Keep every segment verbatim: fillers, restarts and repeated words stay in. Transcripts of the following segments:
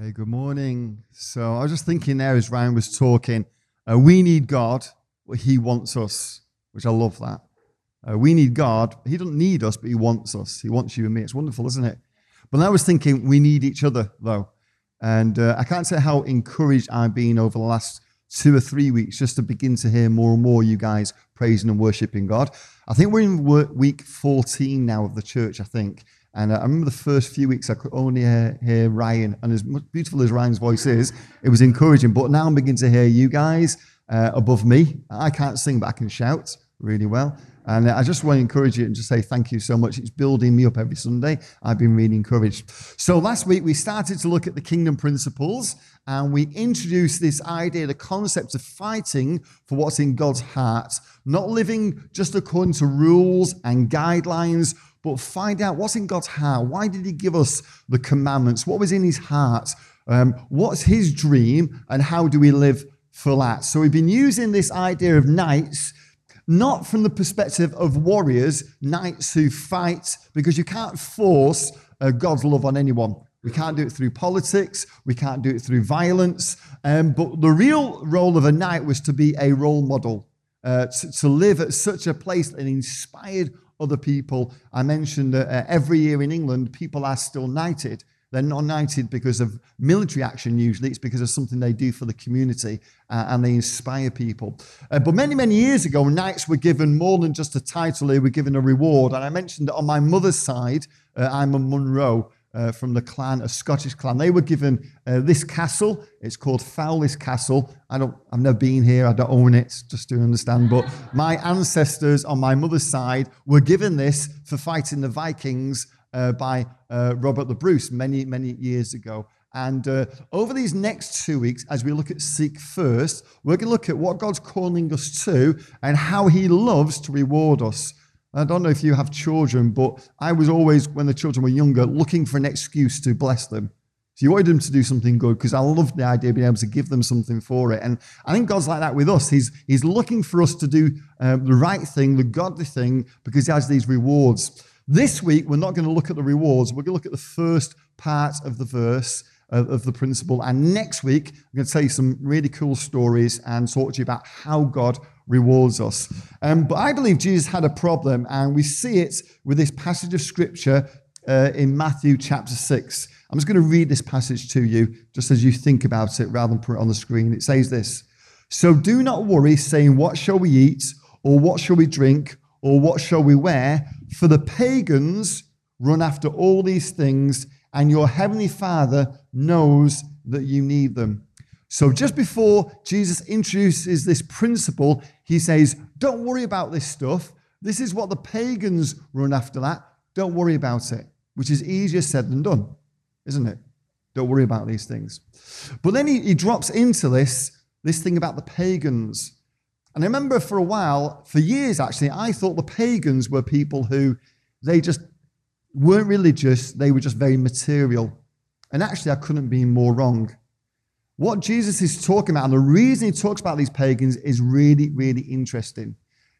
Hey, good morning. So I was just thinking there as Ryan was talking, uh, we need God, but he wants us, which I love that. Uh, we need God. He doesn't need us, but he wants us. He wants you and me. It's wonderful, isn't it? But then I was thinking we need each other, though. And uh, I can't say how encouraged I've been over the last two or three weeks just to begin to hear more and more you guys praising and worshipping God. I think we're in week fourteen now of the church, I think. And I remember the first few weeks I could only hear, hear Ryan, and as beautiful as Ryan's voice is, it was encouraging. But now I'm beginning to hear you guys uh, above me. I can't sing, but I can shout really well. And I just want to encourage you and just say thank you so much. It's building me up every Sunday. I've been really encouraged. So last week we started to look at the kingdom principles, and we introduced this idea, the concept of fighting for what's in God's heart, not living just according to rules and guidelines, but find out what's in God's heart. Why did he give us the commandments? What was in his heart? Um, what's his dream? And how do we live for that? So we've been using this idea of knights, not from the perspective of warriors, knights who fight, because you can't force uh, God's love on anyone. We can't do it through politics. We can't do it through violence. Um, but the real role of a knight was to be a role model, uh, to, to live at such a place that inspired other people. I mentioned that uh, every year in England, people are still knighted. They're not knighted because of military action usually. It's because of something they do for the community uh, and they inspire people. Uh, but many, many years ago, knights were given more than just a title. They were given a reward. And I mentioned that on my mother's side, uh, I'm a Munro uh, from the clan, a Scottish clan. They were given uh, this castle. It's called Fowlis Castle. I don't, I've never been here. I don't own it, just to understand. But my ancestors on my mother's side were given this for fighting the Vikings Uh, by uh, Robert the Bruce many, many years ago. And uh, over these next two weeks, as we look at Seek First, we're going to look at what God's calling us to and how he loves to reward us. I don't know if you have children, but I was always, when the children were younger, looking for an excuse to bless them. So you wanted them to do something good because I loved the idea of being able to give them something for it. And I think God's like that with us. He's, he's looking for us to do uh, the right thing, the godly thing, because he has these rewards. This week, we're not going to look at the rewards. We're going to look at the first part of the verse, of, of the principle. And next week, I'm going to tell you some really cool stories and talk to you about how God rewards us. Um, but I believe Jesus had a problem, and we see it with this passage of Scripture uh, in Matthew chapter six. I'm just going to read this passage to you, just as you think about it, rather than put it on the screen. It says this, "So do not worry, saying, what shall we eat, or what shall we drink, or what shall we wear? For the pagans run after all these things, and your heavenly Father knows that you need them." So just before Jesus introduces this principle, he says, don't worry about this stuff. This is what the pagans run after that. Don't worry about it, which is easier said than done, isn't it? Don't worry about these things. But then he, he drops into this, this thing about the pagans. And I remember for a while, for years actually, I thought the pagans were people who, they just weren't religious, they were just very material. And actually I couldn't be more wrong. What Jesus is talking about, and the reason he talks about these pagans is really, really interesting.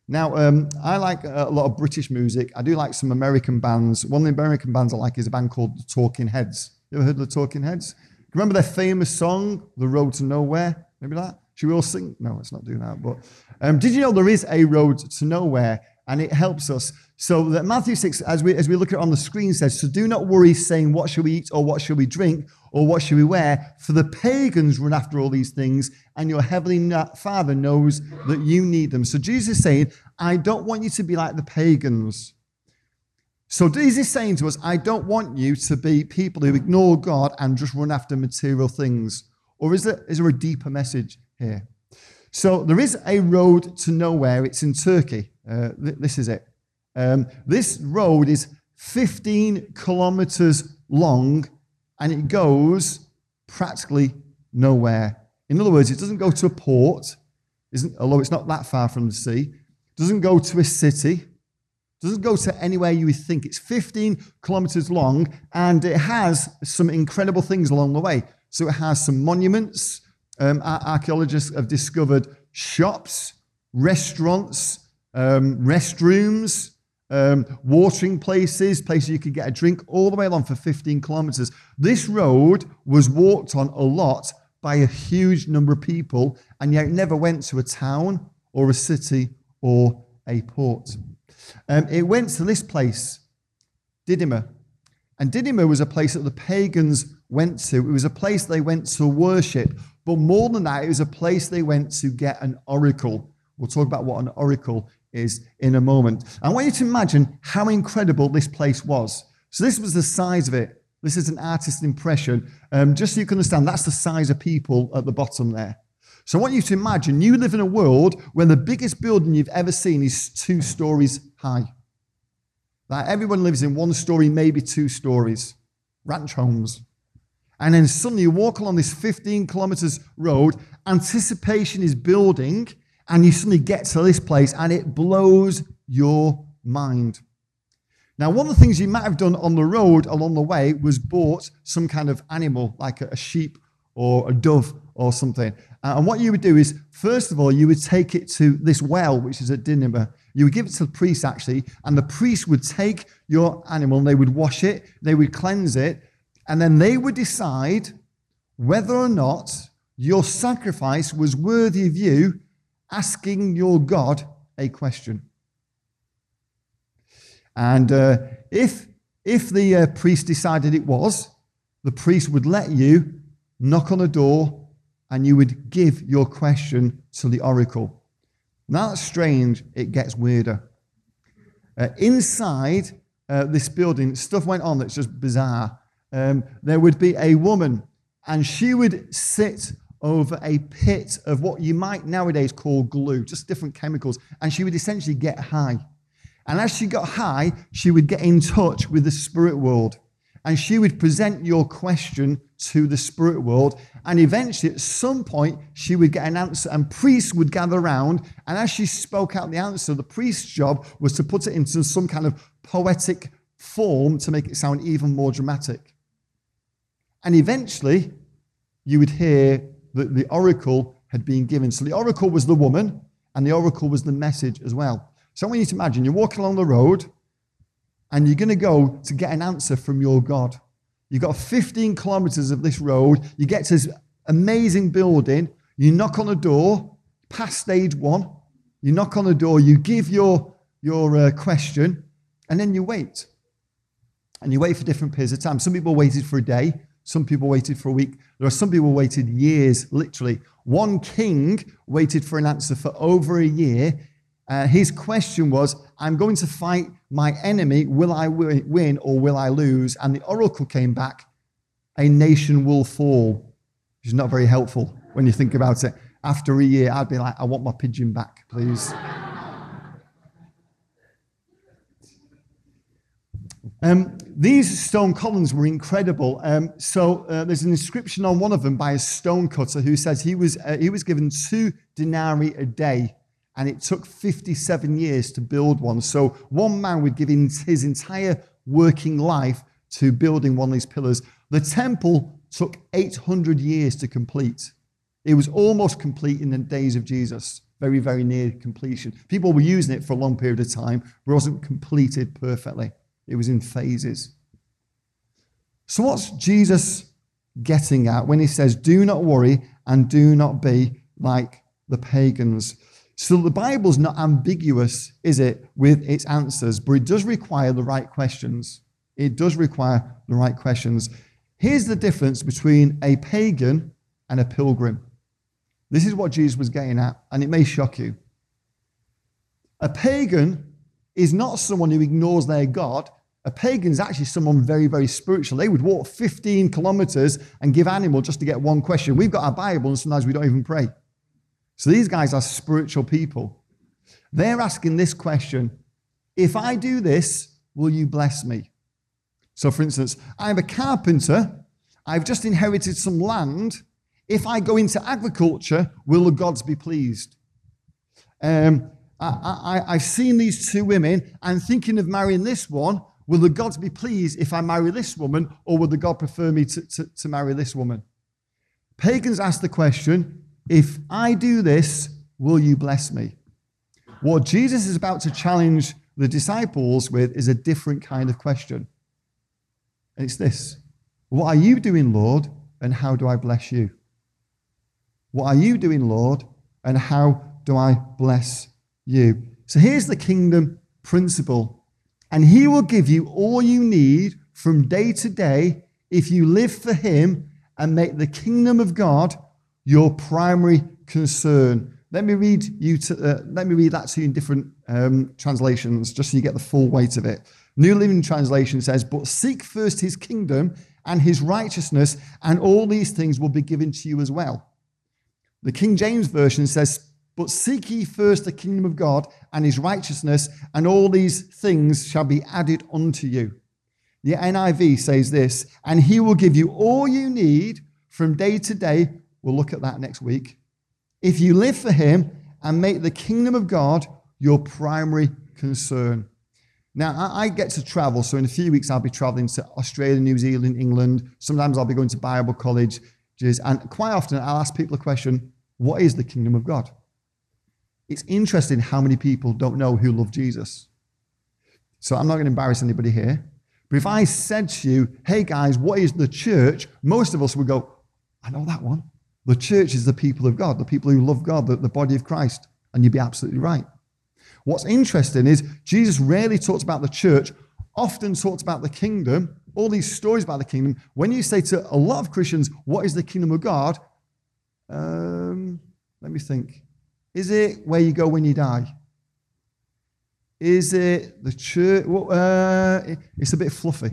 Now, um, I like a lot of British music. I do like some American bands. One of the American bands I like is a band called the Talking Heads. You ever heard of the Talking Heads? Remember their famous song, The Road to Nowhere? Remember that? Should we all sing? No, let's not do that. But um, did you know there is a road to nowhere, and it helps us? So that Matthew six, as we as we look at it on the screen, says, "So do not worry, saying, what shall we eat, or what shall we drink, or what shall we wear? For the pagans run after all these things, and your heavenly Father knows that you need them." So Jesus is saying, I don't want you to be like the pagans. So Jesus is saying to us, I don't want you to be people who ignore God and just run after material things. Or is there, is there a deeper message here? So there is a road to nowhere. It's in Turkey. Uh, th this is it. Um, this road is fifteen kilometers long, and it goes practically nowhere. In other words, it doesn't go to a port, isn't, although it's not that far from the sea. It doesn't go to a city. It doesn't go to anywhere you would think. It's fifteen kilometers long, and it has some incredible things along the way. So it has some monuments. Um, archaeologists have discovered shops, restaurants, um, restrooms, um, watering places, places you could get a drink, all the way along for fifteen kilometers. This road was walked on a lot by a huge number of people, and yet never went to a town or a city or a port. Um, it went to this place, Didyma. And Didyma was a place that the pagans went to. It was a place they went to worship. But more than that, it was a place they went to get an oracle. We'll talk about what an oracle is in a moment. I want you to imagine how incredible this place was. So this was the size of it. This is an artist's impression. Um, just so you can understand, that's the size of people at the bottom there. So I want you to imagine you live in a world where the biggest building you've ever seen is two stories high. Like everyone lives in one story, maybe two stories, ranch homes. And then suddenly you walk along this fifteen kilometers road, anticipation is building, and you suddenly get to this place and it blows your mind. Now, one of the things you might have done on the road along the way was bought some kind of animal, like a sheep or a dove or something. And what you would do is, first of all, you would take it to this well, which is at Didyma. You would give it to the priest, actually, and the priest would take your animal, and they would wash it, they would cleanse it, and then they would decide whether or not your sacrifice was worthy of you asking your God a question. And uh, if, if the uh, priest decided it was, the priest would let you knock on a door and you would give your question to the oracle. Now that's strange, it gets weirder. Uh, inside uh, this building, stuff went on that's just bizarre. Um, there would be a woman, and she would sit over a pit of what you might nowadays call glue, just different chemicals, and she would essentially get high. And as she got high, she would get in touch with the spirit world, and she would present your question to the spirit world, and eventually at some point she would get an answer, and priests would gather around, and as she spoke out the answer, the priest's job was to put it into some kind of poetic form to make it sound even more dramatic. And eventually, you would hear that the oracle had been given. So the oracle was the woman, and the oracle was the message as well. So I want you to imagine, you're walking along the road, and you're going to go to get an answer from your God. You've got fifteen kilometers of this road, you get to this amazing building, you knock on a door, past stage one, you knock on a door, you give your, your uh, question, and then you wait. And you wait for different periods of time. Some people waited for a day. Some people waited for a week. There are some people who waited years, literally. One king waited for an answer for over a year. Uh, his question was, I'm going to fight my enemy. Will I win or will I lose? And the oracle came back, a nation will fall, which is not very helpful when you think about it. After a year, I'd be like, I want my pigeon back, please. Um, these stone columns were incredible. Um, so uh, there's an inscription on one of them by a stonecutter who says he was, uh, he was given two denarii a day, and it took fifty-seven years to build one. So one man would give his entire working life to building one of these pillars. The temple took eight hundred years to complete. It was almost complete in the days of Jesus, very, very near completion. People were using it for a long period of time, but it wasn't completed perfectly. It was in phases. So what's Jesus getting at when he says, do not worry and do not be like the pagans? So the Bible's not ambiguous, is it, with its answers, but it does require the right questions. It does require the right questions. Here's the difference between a pagan and a pilgrim. This is what Jesus was getting at, and it may shock you. A pagan is not someone who ignores their God. A pagan is actually someone very, very spiritual. They would walk fifteen kilometers and give animal just to get one question. We've got our Bible, and sometimes we don't even pray. So these guys are spiritual people. They're asking this question, if I do this, will you bless me? So for instance, I'm a carpenter. I've just inherited some land. If I go into agriculture, will the gods be pleased? Um... I, I, I've seen these two women. I'm thinking of marrying this one. Will the gods be pleased if I marry this woman, or would the God prefer me to, to, to marry this woman? Pagans ask the question, if I do this, will you bless me? What Jesus is about to challenge the disciples with is a different kind of question. And it's this: what are you doing, Lord, and how do I bless you? What are you doing, Lord, and how do I bless you? So here's the kingdom principle. And he will give you all you need from day to day if you live for him and make the kingdom of God your primary concern. Let me read you to, uh, let me read that to you in different um, translations, just so you get the full weight of it. New Living Translation says, "But seek first his kingdom and his righteousness, and all these things will be given to you as well." The King James Version says, "But seek ye first the kingdom of God and his righteousness, and all these things shall be added unto you." The N I V says this: "And he will give you all you need from day to day." We'll look at that next week. If you live for him and make the kingdom of God your primary concern. Now, I get to travel, so in a few weeks I'll be traveling to Australia, New Zealand, England. Sometimes I'll be going to Bible colleges, and quite often I'll ask people a question: what is the kingdom of God? It's interesting how many people don't know who love Jesus. So I'm not going to embarrass anybody here. But if I said to you, "Hey guys, what is the church?" most of us would go, "I know that one. The church is the people of God, the people who love God, the, the body of Christ." And you'd be absolutely right. What's interesting is Jesus rarely talked about the church, often talked about the kingdom, all these stories about the kingdom. When you say to a lot of Christians, "What is the kingdom of God?" Um, let me think. Is it where you go when you die? Is it the church? Well, uh, it's a bit fluffy.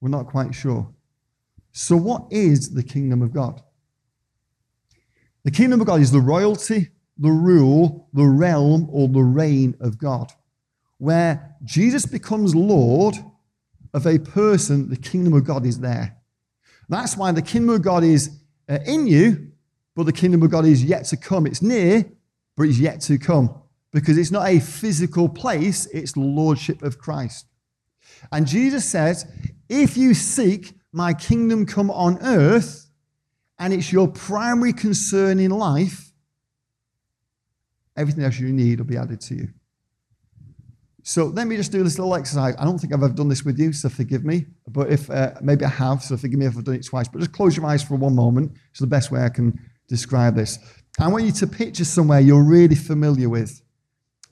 We're not quite sure. So what is the kingdom of God? The kingdom of God is the royalty, the rule, the realm, or the reign of God, where Jesus becomes Lord of a person. The kingdom of God is there. That's why the kingdom of God is uh, in you, but the kingdom of God is yet to come. It's near, but it's yet to come, because it's not a physical place, it's the lordship of Christ. And Jesus says, if you seek my kingdom come on earth, and it's your primary concern in life, everything else you need will be added to you. So let me just do this little exercise. I don't think I've ever done this with you, so forgive me. But if uh, maybe I have, so forgive me if I've done it twice. But just close your eyes for one moment. It's the best way I can describe this. I want you to picture somewhere you're really familiar with.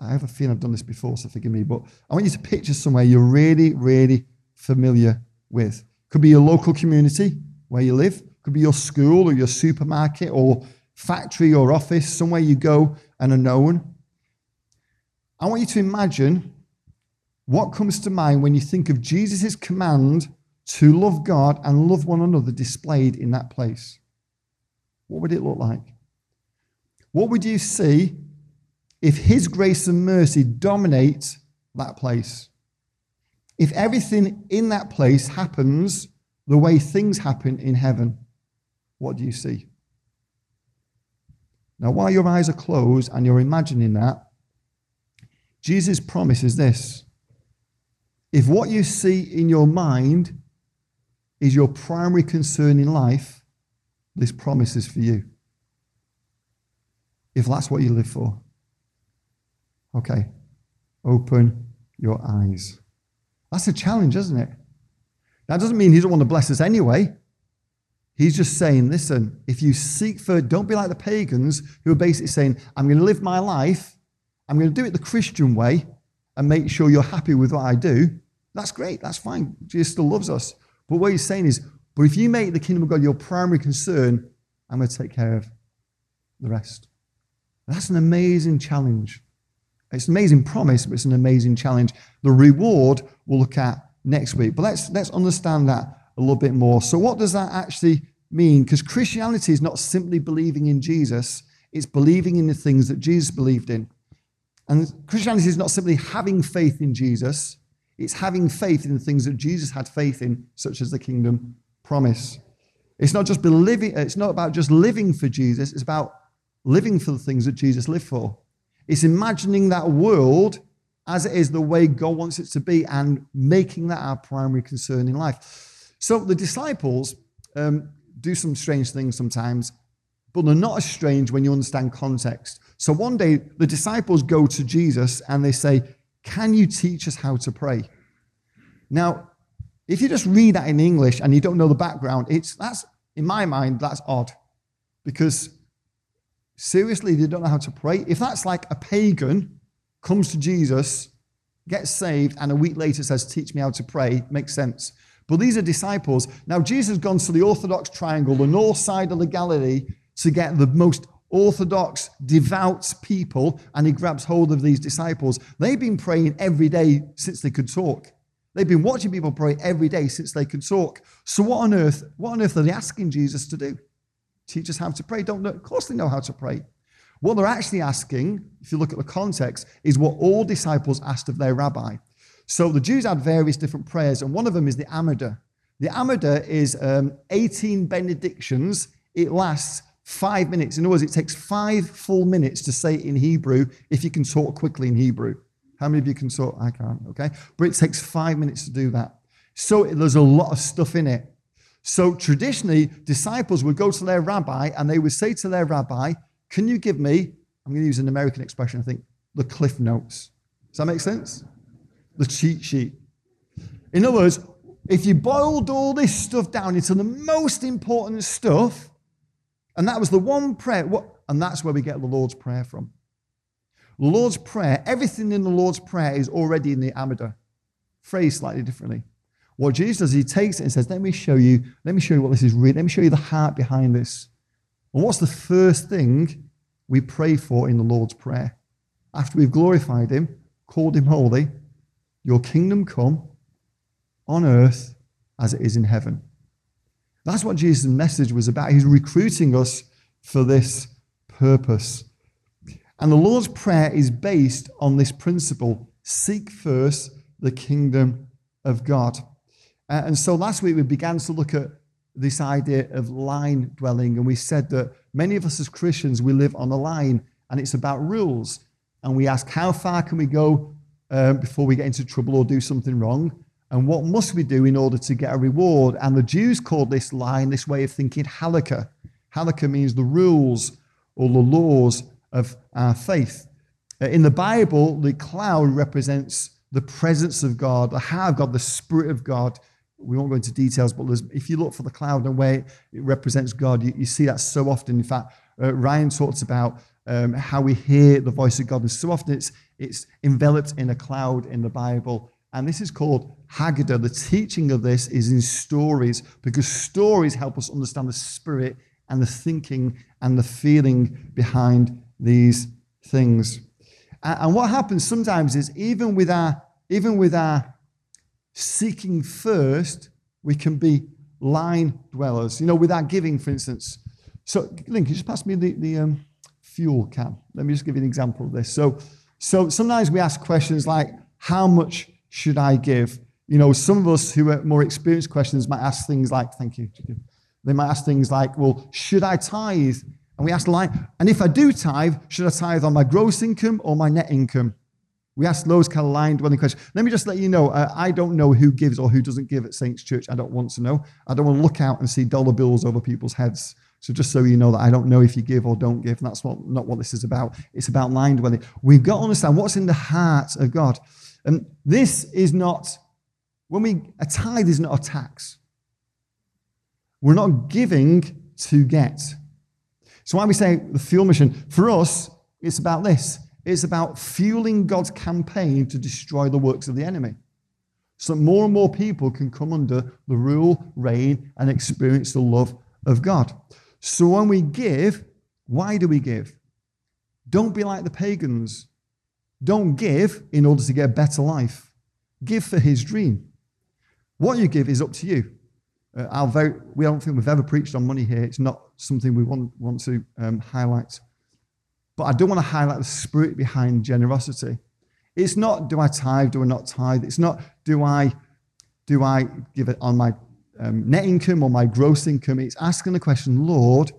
I have a feeling I've done this before, so forgive me, but I want you to picture somewhere you're really, really familiar with. Could be your local community, where you live. Could be your school or your supermarket or factory or office, somewhere you go and are known. I want you to imagine what comes to mind when you think of Jesus' command to love God and love one another displayed in that place. What would it look like? What would you see if his grace and mercy dominate that place? If everything in that place happens the way things happen in heaven, what do you see? Now, while your eyes are closed and you're imagining that, Jesus' promise is this: if what you see in your mind is your primary concern in life, this promise is for you. If that's what you live for. Okay, open your eyes. That's a challenge, isn't it? That doesn't mean he doesn't want to bless us anyway. He's just saying, listen, if you seek for, don't be like the pagans who are basically saying, I'm going to live my life, I'm going to do it the Christian way and make sure you're happy with what I do. That's great, that's fine. Jesus still loves us. But what he's saying is, but if you make the kingdom of God your primary concern, I'm going to take care of the rest. That's an amazing challenge. It's an amazing promise, but it's an amazing challenge. The reward we'll look at next week. But let's let's understand that a little bit more. So what does that actually mean? Because Christianity is not simply believing in Jesus. It's believing in the things that Jesus believed in. And Christianity is not simply having faith in Jesus. It's having faith in the things that Jesus had faith in, such as the kingdom promise. It's not just believing. It's not about just living for Jesus. It's about living for the things that Jesus lived for. It's imagining that world as it is the way God wants it to be and making that our primary concern in life. So the disciples um, do some strange things sometimes, but they're not as strange when you understand context. So one day the disciples go to Jesus and they say, Can you teach us how to pray? Now, if you just read that in English and you don't know the background, it's that's in my mind, that's odd. Because seriously, they don't know how to pray. If that's like a pagan comes to Jesus, gets saved, and a week later says, teach me how to pray, makes sense. But these are disciples. Now, Jesus has gone to the Orthodox triangle, the north side of the Galilee, to get the most Orthodox, devout people, and he grabs hold of these disciples. They've been praying every day since they could talk. They've been watching people pray every day since they could talk. So what on earth, what on earth are they asking Jesus to do? Teach us how to pray. Don't know. Of course they know how to pray. What they're actually asking, if you look at the context, is what all disciples asked of their rabbi. So the Jews had various different prayers, and one of them is the Amidah. The Amidah is um, eighteen benedictions. It lasts five minutes. In other words, it takes five full minutes to say it in Hebrew, if you can talk quickly in Hebrew. How many of you can talk? I can't, okay? But it takes five minutes to do that. So there's a lot of stuff in it. So traditionally, disciples would go to their rabbi, and they would say to their rabbi, can you give me, I'm going to use an American expression, I think, the cliff notes. Does that make sense? The cheat sheet. In other words, if you boiled all this stuff down into the most important stuff, and that was the one prayer, what, and that's where we get the Lord's Prayer from. The Lord's Prayer, everything in the Lord's Prayer is already in the Amidah, phrased slightly differently. What Jesus does, he takes it and says, let me show you, let me show you what this is really, let me show you the heart behind this. And what's the first thing we pray for in the Lord's Prayer? After we've glorified him, called him holy, your kingdom come on earth as it is in heaven. That's what Jesus' message was about. He's recruiting us for this purpose. And the Lord's Prayer is based on this principle, seek first the kingdom of God. Uh, and so last week we began to look at this idea of line dwelling, and we said that many of us as Christians, we live on a line, and it's about rules. And we ask, how far can we go uh, before we get into trouble or do something wrong? And what must we do in order to get a reward? And the Jews called this line, this way of thinking, Halakha. Halakha means the rules or the laws of our faith. In the Bible, the cloud represents the presence of God, the heart of God, the Spirit of God. We won't go into details, but if you look for the cloud and where it represents God, you, you see that so often. In fact, uh, Ryan talks about um, how we hear the voice of God, and so often it's, it's enveloped in a cloud in the Bible. And this is called Haggadah. The teaching of this is in stories, because stories help us understand the spirit and the thinking and the feeling behind these things. And what happens sometimes is even with our, even with our seeking first, we can be line dwellers. You know, with our giving, for instance. So, Link, can you just pass me the, the um, fuel can? Let me just give you an example of this. So, so sometimes we ask questions like, how much should I give? You know, some of us who are more experienced Christians might ask things like, thank you. They might ask things like, well, should I tithe? And we ask, like, and if I do tithe, should I tithe on my gross income or my net income? We ask those kind of line-dwelling questions. Let me just let you know, uh, I don't know who gives or who doesn't give at Saints Church. I don't want to know. I don't want to look out and see dollar bills over people's heads. So just so you know that I don't know if you give or don't give. And that's what, not what this is about. It's about line-dwelling. We've got to understand what's in the heart of God. And this is not, when we, a tithe is not a tax. We're not giving to get. So why we say the fuel mission, for us, it's about this. It's about fueling God's campaign to destroy the works of the enemy, so that more and more people can come under the rule, reign, and experience the love of God. So when we give, why do we give? Don't be like the pagans. Don't give in order to get a better life. Give for his dream. What you give is up to you. Uh, our very, we don't think we've ever preached on money here. It's not something we want, want to um, highlight. But I do want to highlight the spirit behind generosity. It's not, do I tithe, do I not tithe? It's not, do I, do I give it on my um, net income or my gross income? It's asking the question, Lord,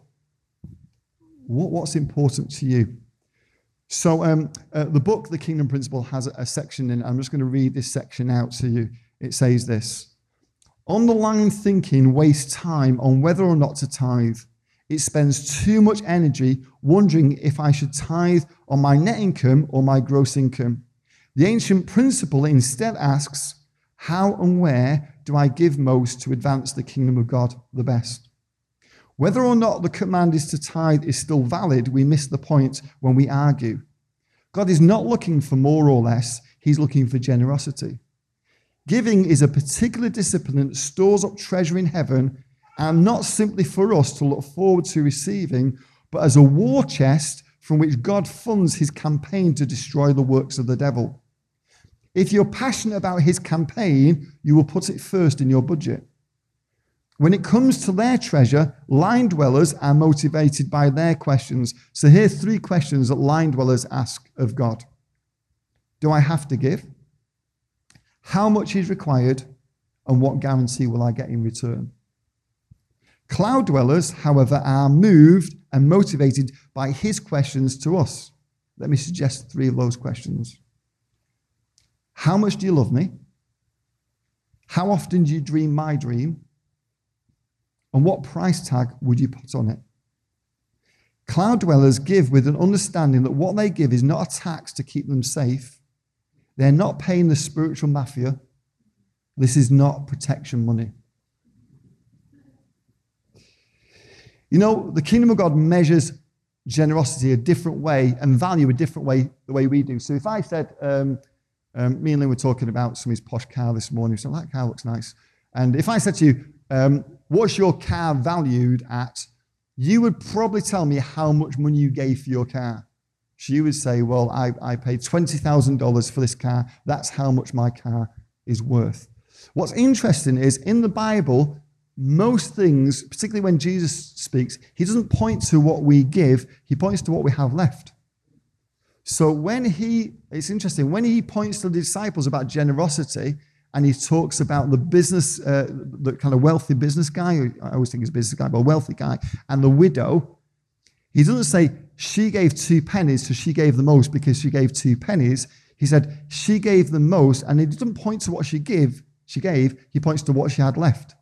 what, what's important to you? So um, uh, the book, The Kingdom Principle, has a, a section in it. I'm just going to read this section out to you. It says this. Underlying thinking wastes time on whether or not to tithe. It spends too much energy wondering if I should tithe on my net income or my gross income. The ancient principle instead asks, how and where do I give most to advance the kingdom of God the best? Whether or not the command is to tithe is still valid, we miss the point when we argue. God is not looking for more or less, he's looking for generosity. Giving is a particular discipline that stores up treasure in heaven, and not simply for us to look forward to receiving, but as a war chest from which God funds his campaign to destroy the works of the devil. If you're passionate about his campaign, you will put it first in your budget. When it comes to their treasure, line dwellers are motivated by their questions. So here are three questions that line dwellers ask of God. Do I have to give? How much is required? And what guarantee will I get in return? Cloud dwellers, however, are moved and motivated by his questions to us. Let me suggest three of those questions. How much do you love me? How often do you dream my dream? And what price tag would you put on it? Cloud dwellers give with an understanding that what they give is not a tax to keep them safe. They're not paying the spiritual mafia. This is not protection money. You know, the kingdom of God measures generosity a different way and value a different way, the way we do. So if I said, um, um, me and Lynn were talking about somebody's posh car this morning, so that car looks nice. And if I said to you, um, what's your car valued at? You would probably tell me how much money you gave for your car. So you would say, well, I, I paid twenty thousand dollars for this car. That's how much my car is worth. What's interesting is in the Bible, most things, particularly when Jesus speaks, he doesn't point to what we give, he points to what we have left. So when he, it's interesting, when he points to the disciples about generosity, and he talks about the business, uh, the kind of wealthy business guy, I always think he's a business guy, but a wealthy guy, and the widow, he doesn't say, she gave two pennies, so she gave the most because she gave two pennies. He said, she gave the most, and he doesn't point to what she gave, she gave, he points to what she had left.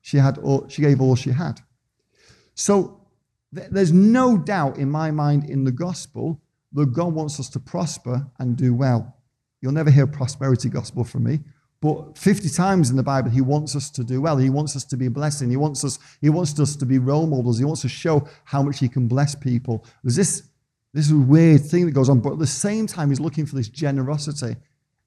She had all, she gave all she had. So th there's no doubt in my mind in the gospel that God wants us to prosper and do well. You'll never hear prosperity gospel from me, but fifty times in the Bible, he wants us to do well. He wants us to be a blessing. He wants us, he wants us to be role models. He wants to show how much he can bless people. There's this, this weird thing that goes on, but at the same time, he's looking for this generosity.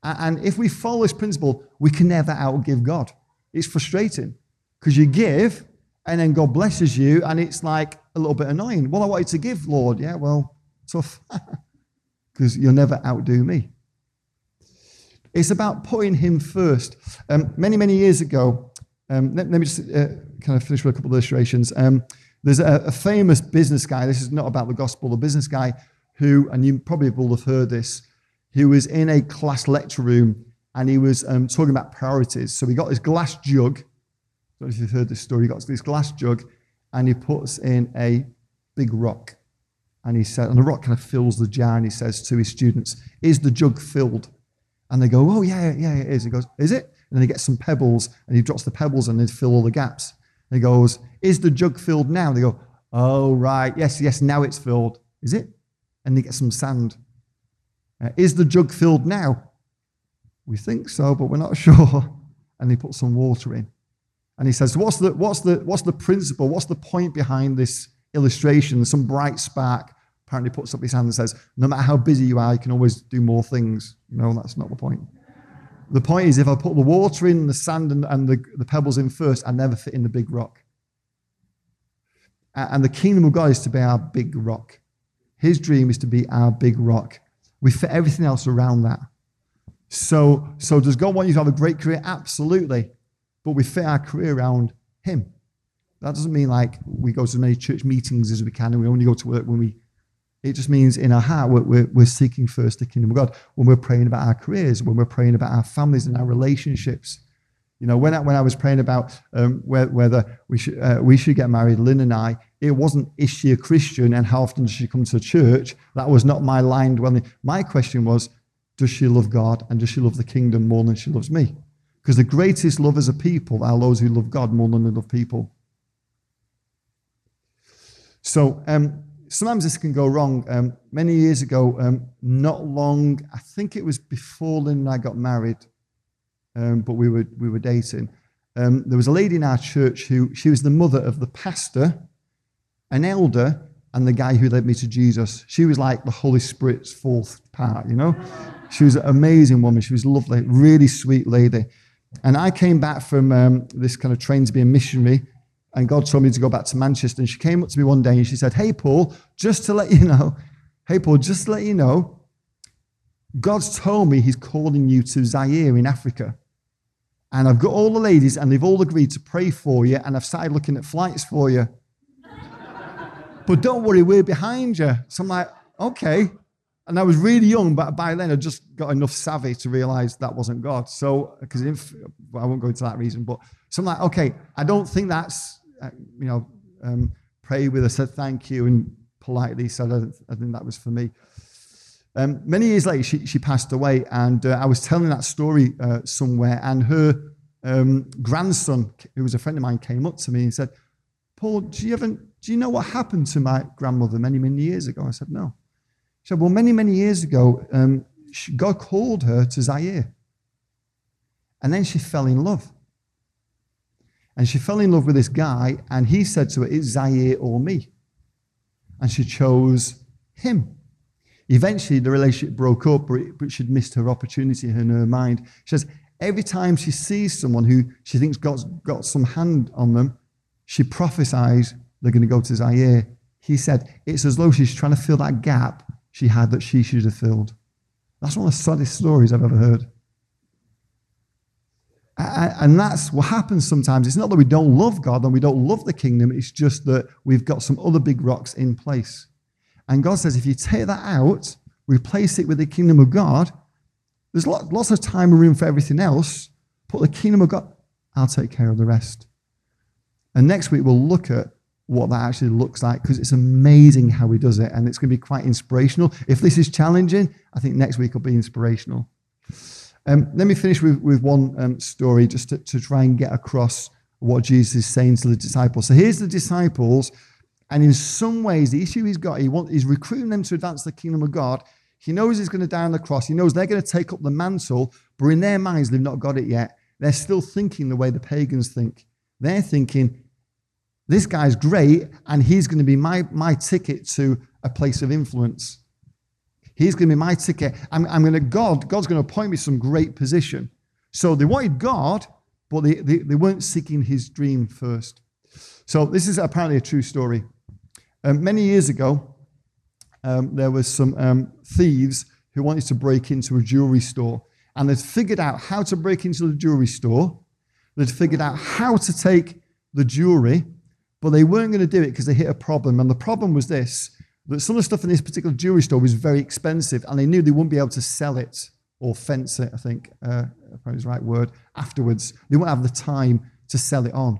And, and if we follow this principle, we can never outgive God. It's frustrating. Because you give, and then God blesses you, and it's like a little bit annoying. Well, I wanted to give, Lord. Yeah, well, tough. Because you'll never outdo me. It's about putting him first. Um, many, many years ago, um, let, let me just uh, kind of finish with a couple of illustrations. Um, there's a, a famous business guy. This is not about the gospel. A business guy who, and you probably will have heard this, he was in a class lecture room, and he was um, talking about priorities. So he got this glass jug. I don't know if you've heard this story. He got this glass jug and he puts in a big rock. And he said, and the rock kind of fills the jar, and he says to his students, is the jug filled? And they go, oh, yeah, yeah, it is. He goes, is it? And then he gets some pebbles and he drops the pebbles and they fill all the gaps. And he goes, is the jug filled now? And they go, oh, right, yes, yes, now it's filled. Is it? And they get some sand. Uh, is the jug filled now? We think so, but we're not sure. And they put some water in. And he says, what's the, what's, the, what's the principle? What's the point behind this illustration? Some bright spark apparently puts up his hand and says, no matter how busy you are, you can always do more things. No, that's not the point. The point is, if I put the water in, the sand and, and the, the pebbles in first, I never fit in the big rock. And the kingdom of God is to be our big rock. His dream is to be our big rock. We fit everything else around that. So, so does God want you to have a great career? Absolutely. But we fit our career around him. That doesn't mean like we go to as many church meetings as we can and we only go to work when we... It just means in our heart we're, we're, we're seeking first the kingdom of God when we're praying about our careers, when we're praying about our families and our relationships. You know, when I, when I was praying about um, whether we should, uh, we should get married, Lynn and I, it wasn't, is she a Christian and how often does she come to church? That was not my line dwelling. My question was, does she love God and does she love the kingdom more than she loves me? Because the greatest lovers of people are those who love God more than they love people. So um, sometimes this can go wrong. Um, many years ago, um, not long, I think it was before Lynn and I got married, um, but we were, we were dating. Um, there was a lady in our church who, she was the mother of the pastor, an elder, and the guy who led me to Jesus. She was like the Holy Spirit's fourth part, you know? She was an amazing woman. She was lovely, really sweet lady. And I came back from um, this kind of train to be a missionary, and God told me to go back to Manchester. And she came up to me one day and she said, hey, Paul, just to let you know, hey, Paul, just to let you know, God's told me he's calling you to Zaire in Africa. And I've got all the ladies and they've all agreed to pray for you. And I've started looking at flights for you. But don't worry, we're behind you. So I'm like, okay. And I was really young, but by then I just got enough savvy to realize that wasn't God. So, because I won't go into that reason, but so I'm like, okay, I don't think that's, uh, you know, um, pray with her, said thank you, and politely said, I, I think that was for me. Um, many years later, she, she passed away, and uh, I was telling that story uh, somewhere, and her um, grandson, who was a friend of mine, came up to me and said, Paul, do you, ever, do you know what happened to my grandmother many, many years ago? I said, no. She said, well, many, many years ago, um, she, God called her to Zaire. And then she fell in love. And she fell in love with this guy, and he said to her, it's Zaire or me. And she chose him. Eventually, the relationship broke up, but she'd missed her opportunity in her mind. She says, every time she sees someone who she thinks God's got some hand on them, she prophesies they're going to go to Zaire. He said, it's as though she's trying to fill that gap she had that she should have filled. That's one of the saddest stories I've ever heard. And that's what happens sometimes. It's not that we don't love God and we don't love the kingdom. It's just that we've got some other big rocks in place. And God says, if you take that out, replace it with the kingdom of God, there's lots of time and room for everything else. Put the kingdom of God, I'll take care of the rest. And next week we'll look at what that actually looks like, because it's amazing how he does it, and it's going to be quite inspirational. If this is challenging, I think next week will be inspirational. Um, let me finish with, with one um, story just to, to try and get across what Jesus is saying to the disciples. So here's the disciples, and in some ways, the issue he's got, he want, he's recruiting them to advance the kingdom of God. He knows he's going to die on the cross. He knows they're going to take up the mantle, but in their minds, they've not got it yet. They're still thinking the way the pagans think. They're thinking, this guy's great, and he's going to be my, my ticket to a place of influence. He's going to be my ticket. I'm, I'm going to, God, God's going to appoint me some great position. So they wanted God, but they, they, they weren't seeking his dream first. So this is apparently a true story. Um, many years ago, um, there was some um, thieves who wanted to break into a jewelry store, and they'd figured out how to break into the jewelry store. They'd figured out how to take the jewelry, but they weren't going to do it because they hit a problem. And the problem was this, that some of the stuff in this particular jewelry store was very expensive, and they knew they wouldn't be able to sell it or fence it, I think, uh, probably is the right word, afterwards. They wouldn't have the time to sell it on.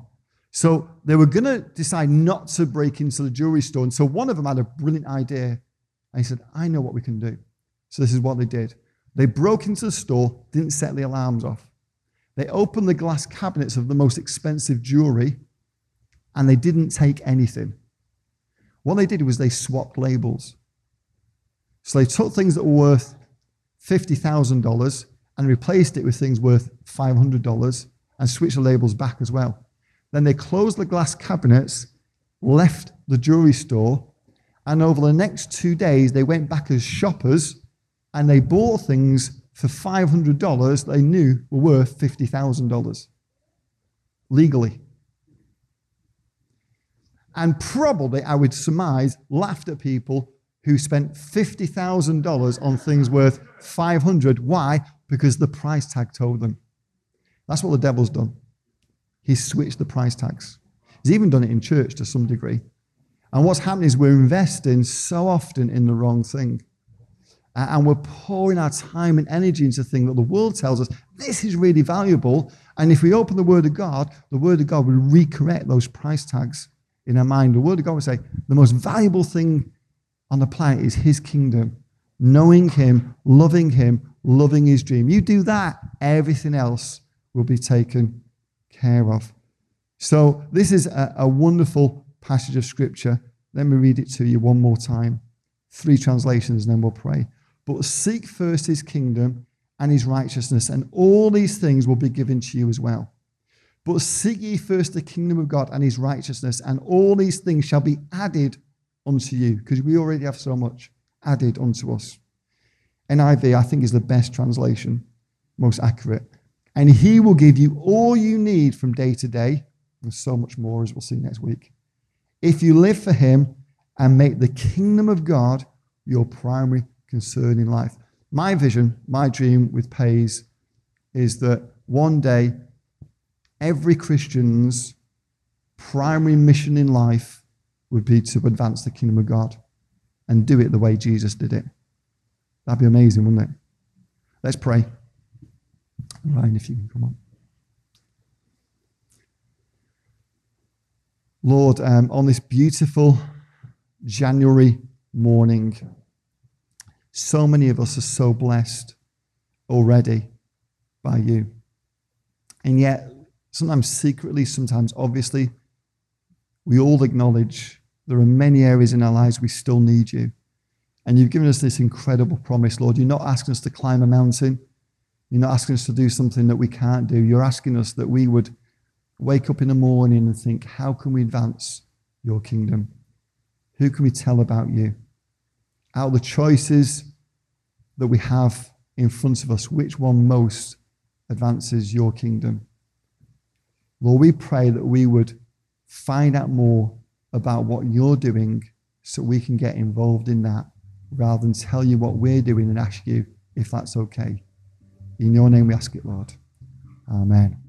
So they were going to decide not to break into the jewelry store. And so one of them had a brilliant idea. And he said, I know what we can do. So this is what they did. They broke into the store, didn't set the alarms off. They opened the glass cabinets of the most expensive jewelry, and they didn't take anything. What they did was they swapped labels. So they took things that were worth fifty thousand dollars and replaced it with things worth five hundred dollars and switched the labels back as well. Then they closed the glass cabinets, left the jewelry store, and over the next two days, they went back as shoppers and they bought things for five hundred dollars they knew were worth fifty thousand dollars, legally. And probably, I would surmise, laughed at people who spent fifty thousand dollars on things worth five hundred dollars. Why? Because the price tag told them. That's what the devil's done. He's switched the price tags. He's even done it in church to some degree. And what's happening is we're investing so often in the wrong thing. And we're pouring our time and energy into things that the world tells us, this is really valuable. And if we open the Word of God, the Word of God will recorrect those price tags in our mind. The Word of God would say, the most valuable thing on the planet is his kingdom, knowing him, loving him, loving his dream. You do that, everything else will be taken care of. So this is a, a wonderful passage of scripture Let me read it to you one more time. Three translations, and then we'll pray. But seek first his kingdom and his righteousness, and all these things will be given to you as well. But seek ye first the kingdom of God and his righteousness, and all these things shall be added unto you. Because we already have so much added unto us. N I V, I think, is the best translation, most accurate. And he will give you all you need from day to day. There's so much more, as we'll see next week. If you live for him and make the kingdom of God your primary concern in life. My vision, my dream with Pays is that one day every Christian's primary mission in life would be to advance the kingdom of God and do it the way Jesus did it. That'd be amazing, wouldn't it? Let's pray. Ryan, if you can come on. Lord, um, on this beautiful January morning, so many of us are so blessed already by you. And yet, sometimes secretly, sometimes obviously, we all acknowledge there are many areas in our lives we still need you. And you've given us this incredible promise, Lord. You're not asking us to climb a mountain. You're not asking us to do something that we can't do. You're asking us that we would wake up in the morning and think, how can we advance your kingdom? Who can we tell about you? Out of the choices that we have in front of us, which one most advances your kingdom? Lord, we pray that we would find out more about what you're doing so we can get involved in that, rather than tell you what we're doing and ask you if that's okay. In your name we ask it, Lord. Amen.